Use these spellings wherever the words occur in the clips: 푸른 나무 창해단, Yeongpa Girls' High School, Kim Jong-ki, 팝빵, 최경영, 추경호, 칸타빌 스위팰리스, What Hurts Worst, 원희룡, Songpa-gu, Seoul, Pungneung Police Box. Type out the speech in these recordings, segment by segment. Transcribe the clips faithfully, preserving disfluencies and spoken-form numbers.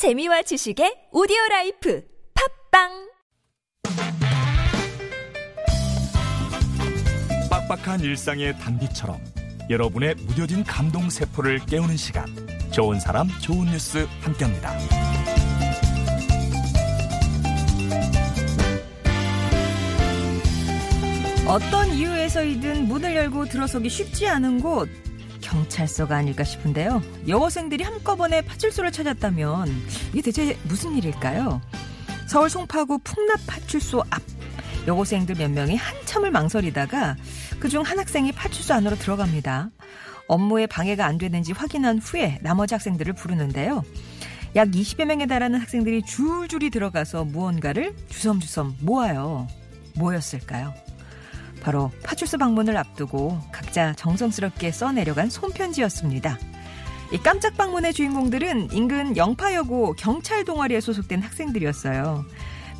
재미와 지식의 오디오라이프 팝빵! 빡빡한 일상의 단비처럼 여러분의 무뎌진 감동세포를 깨우는 시간, 좋은 사람 좋은 뉴스 함께합니다. 어떤 이유에서이든 문을 열고 들어서기 쉽지 않은 곳, 경찰서가 아닐까 싶은데요. 여고생들이 한꺼번에 파출소를 찾았다면 이게 대체 무슨 일일까요? 서울 송파구 풍납파출소 앞 여고생들 몇 명이 한참을 망설이다가 그중 한 학생이 파출소 안으로 들어갑니다. 업무에 방해가 안 되는지 확인한 후에 나머지 학생들을 부르는데요. 약 이십여 명에 달하는 학생들이 줄줄이 들어가서 무언가를 주섬주섬 모아요. 뭐였을까요? 바로 파출소 방문을 앞두고 각자 정성스럽게 써내려간 손편지였습니다. 이 깜짝 방문의 주인공들은 인근 영파여고 경찰 동아리에 소속된 학생들이었어요.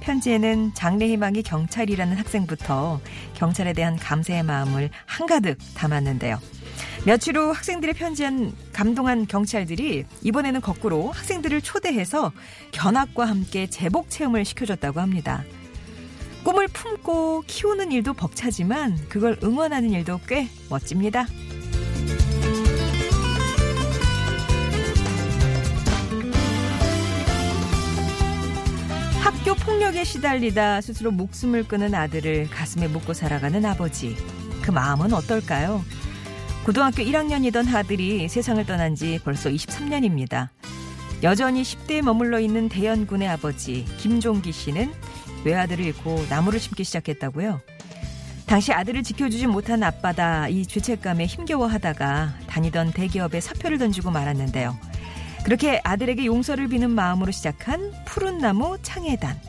편지에는 장래희망이 경찰이라는 학생부터 경찰에 대한 감사의 마음을 한가득 담았는데요. 며칠 후 학생들의 편지에 감동한 경찰들이 이번에는 거꾸로 학생들을 초대해서 견학과 함께 제복 체험을 시켜줬다고 합니다. 꿈을 품고 키우는 일도 벅차지만 그걸 응원하는 일도 꽤 멋집니다. 학교 폭력에 시달리다 스스로 목숨을 끊은 아들을 가슴에 묻고 살아가는 아버지. 그 마음은 어떨까요? 고등학교 일 학년이던 아들이 세상을 떠난 지 벌써 이십삼 년입니다. 여전히 십 대에 머물러 있는 대연군의 아버지 김종기 씨는 외아들을 잃고 나무를 심기 시작했다고요. 당시 아들을 지켜주지 못한 아빠다, 이 죄책감에 힘겨워하다가 다니던 대기업에 사표를 던지고 말았는데요. 그렇게 아들에게 용서를 비는 마음으로 시작한 푸른 나무 창해단.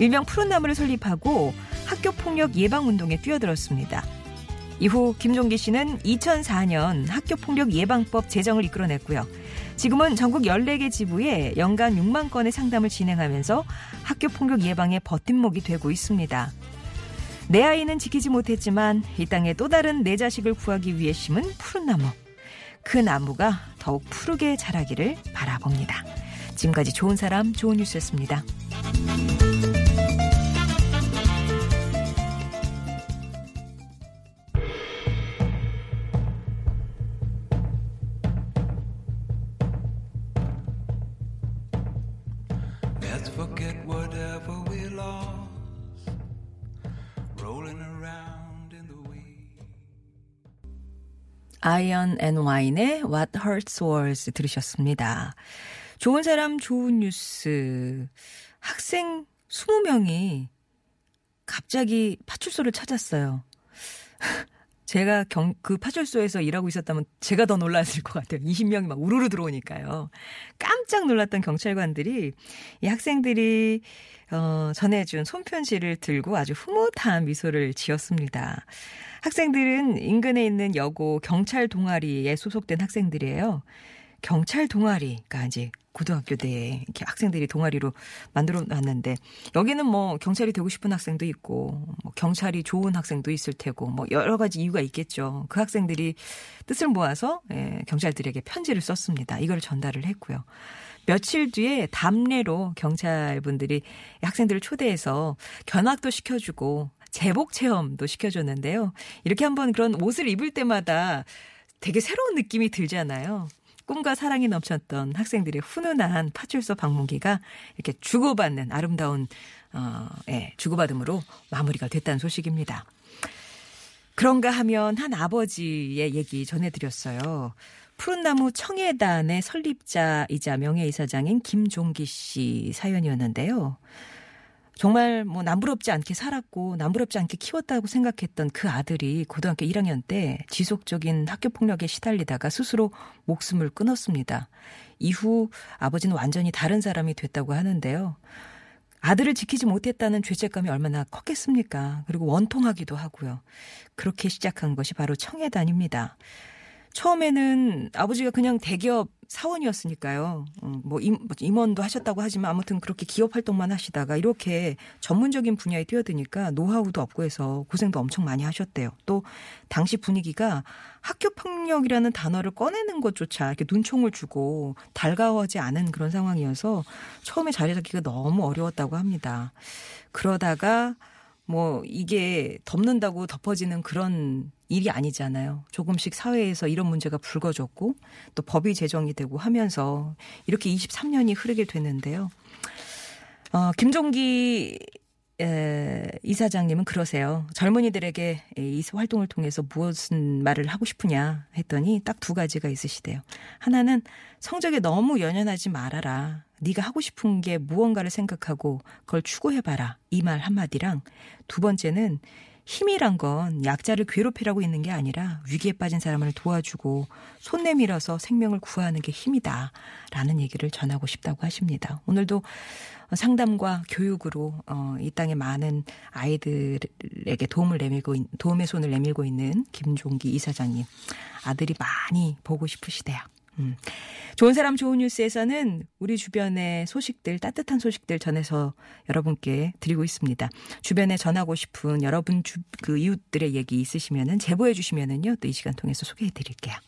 일명 푸른 나무를 설립하고 학교 폭력 예방 운동에 뛰어들었습니다. 이후 김종기 씨는 이천사 년 학교 폭력 예방법 제정을 이끌어냈고요. 지금은 전국 열네 개 지부에 연간 육만 건의 상담을 진행하면서 학교 폭력 예방의 버팀목이 되고 있습니다. 내 아이는 지키지 못했지만 이 땅에 또 다른 내 자식을 구하기 위해 심은 푸른 나무. 그 나무가 더욱 푸르게 자라기를 바라봅니다. 지금까지 좋은 사람 좋은 뉴스였습니다. Iron and Wine의 What Hurts Worst 들으셨습니다. 좋은 사람 좋은 뉴스. 학생 이십 명이 갑자기 파출소를 찾았어요. 제가 경, 그 파출소에서 일하고 있었다면 제가 더 놀랐을 것 같아요. 이십 명이 막 우르르 들어오니까요. 깜짝 놀랐던 경찰관들이 이 학생들이 어, 전해준 손편지를 들고 아주 흐뭇한 미소를 지었습니다. 학생들은 인근에 있는 여고 경찰 동아리에 소속된 학생들이에요. 경찰 동아리, 그러니까 이제 고등학교 때 이렇게 학생들이 동아리로 만들어 놨는데 여기는 뭐 경찰이 되고 싶은 학생도 있고 뭐 경찰이 좋은 학생도 있을 테고 뭐 여러 가지 이유가 있겠죠. 그 학생들이 뜻을 모아서 예, 경찰들에게 편지를 썼습니다. 이걸 전달을 했고요. 며칠 뒤에 담례로 경찰분들이 학생들을 초대해서 견학도 시켜주고 제복 체험도 시켜줬는데요. 이렇게 한번 그런 옷을 입을 때마다 되게 새로운 느낌이 들잖아요. 꿈과 사랑이 넘쳤던 학생들의 훈훈한 파출소 방문기가 이렇게 주고받는 아름다운 어, 예, 주고받음으로 마무리가 됐다는 소식입니다. 그런가 하면 한 아버지의 얘기 전해드렸어요. 푸른 나무 청해단의 설립자이자 명예이사장인 김종기 씨 사연이었는데요. 정말 뭐 남부럽지 않게 살았고 남부럽지 않게 키웠다고 생각했던 그 아들이 고등학교 일 학년 때 지속적인 학교 폭력에 시달리다가 스스로 목숨을 끊었습니다. 이후 아버지는 완전히 다른 사람이 됐다고 하는데요. 아들을 지키지 못했다는 죄책감이 얼마나 컸겠습니까? 그리고 원통하기도 하고요. 그렇게 시작한 것이 바로 청해단입니다. 처음에는 아버지가 그냥 대기업 사원이었으니까요. 뭐 임원도 하셨다고 하지만 아무튼 그렇게 기업 활동만 하시다가 이렇게 전문적인 분야에 뛰어드니까 노하우도 없고 해서 고생도 엄청 많이 하셨대요. 또 당시 분위기가 학교 폭력이라는 단어를 꺼내는 것조차 이렇게 눈총을 주고 달가워하지 않은 그런 상황이어서 처음에 자리 잡기가 너무 어려웠다고 합니다. 그러다가 뭐 이게 덮는다고 덮어지는 그런 일이 아니잖아요. 조금씩 사회에서 이런 문제가 불거졌고 또 법이 제정이 되고 하면서 이렇게 이십삼 년이 흐르게 됐는데요. 어, 김종기 에, 이사장님은 그러세요. 젊은이들에게 이 활동을 통해서 무슨 말을 하고 싶으냐 했더니 딱 두 가지가 있으시대요. 하나는 성적에 너무 연연하지 말아라. 네가 하고 싶은 게 무언가를 생각하고 그걸 추구해봐라. 이 말 한마디랑 두 번째는 힘이란 건 약자를 괴롭히라고 있는 게 아니라 위기에 빠진 사람을 도와주고 손 내밀어서 생명을 구하는 게 힘이다. 라는 얘기를 전하고 싶다고 하십니다. 오늘도 상담과 교육으로 이 땅의 많은 아이들에게 도움을 내밀고 도움의 손을 내밀고 있는 김종기 이사장님. 아들이 많이 보고 싶으시대요. 음. 좋은 사람 좋은 뉴스에서는 우리 주변의 소식들, 따뜻한 소식들 전해서 여러분께 드리고 있습니다. 주변에 전하고 싶은 여러분 주, 그 이웃들의 얘기 있으시면은 제보해 주시면은요 또 이 시간 통해서 소개해 드릴게요.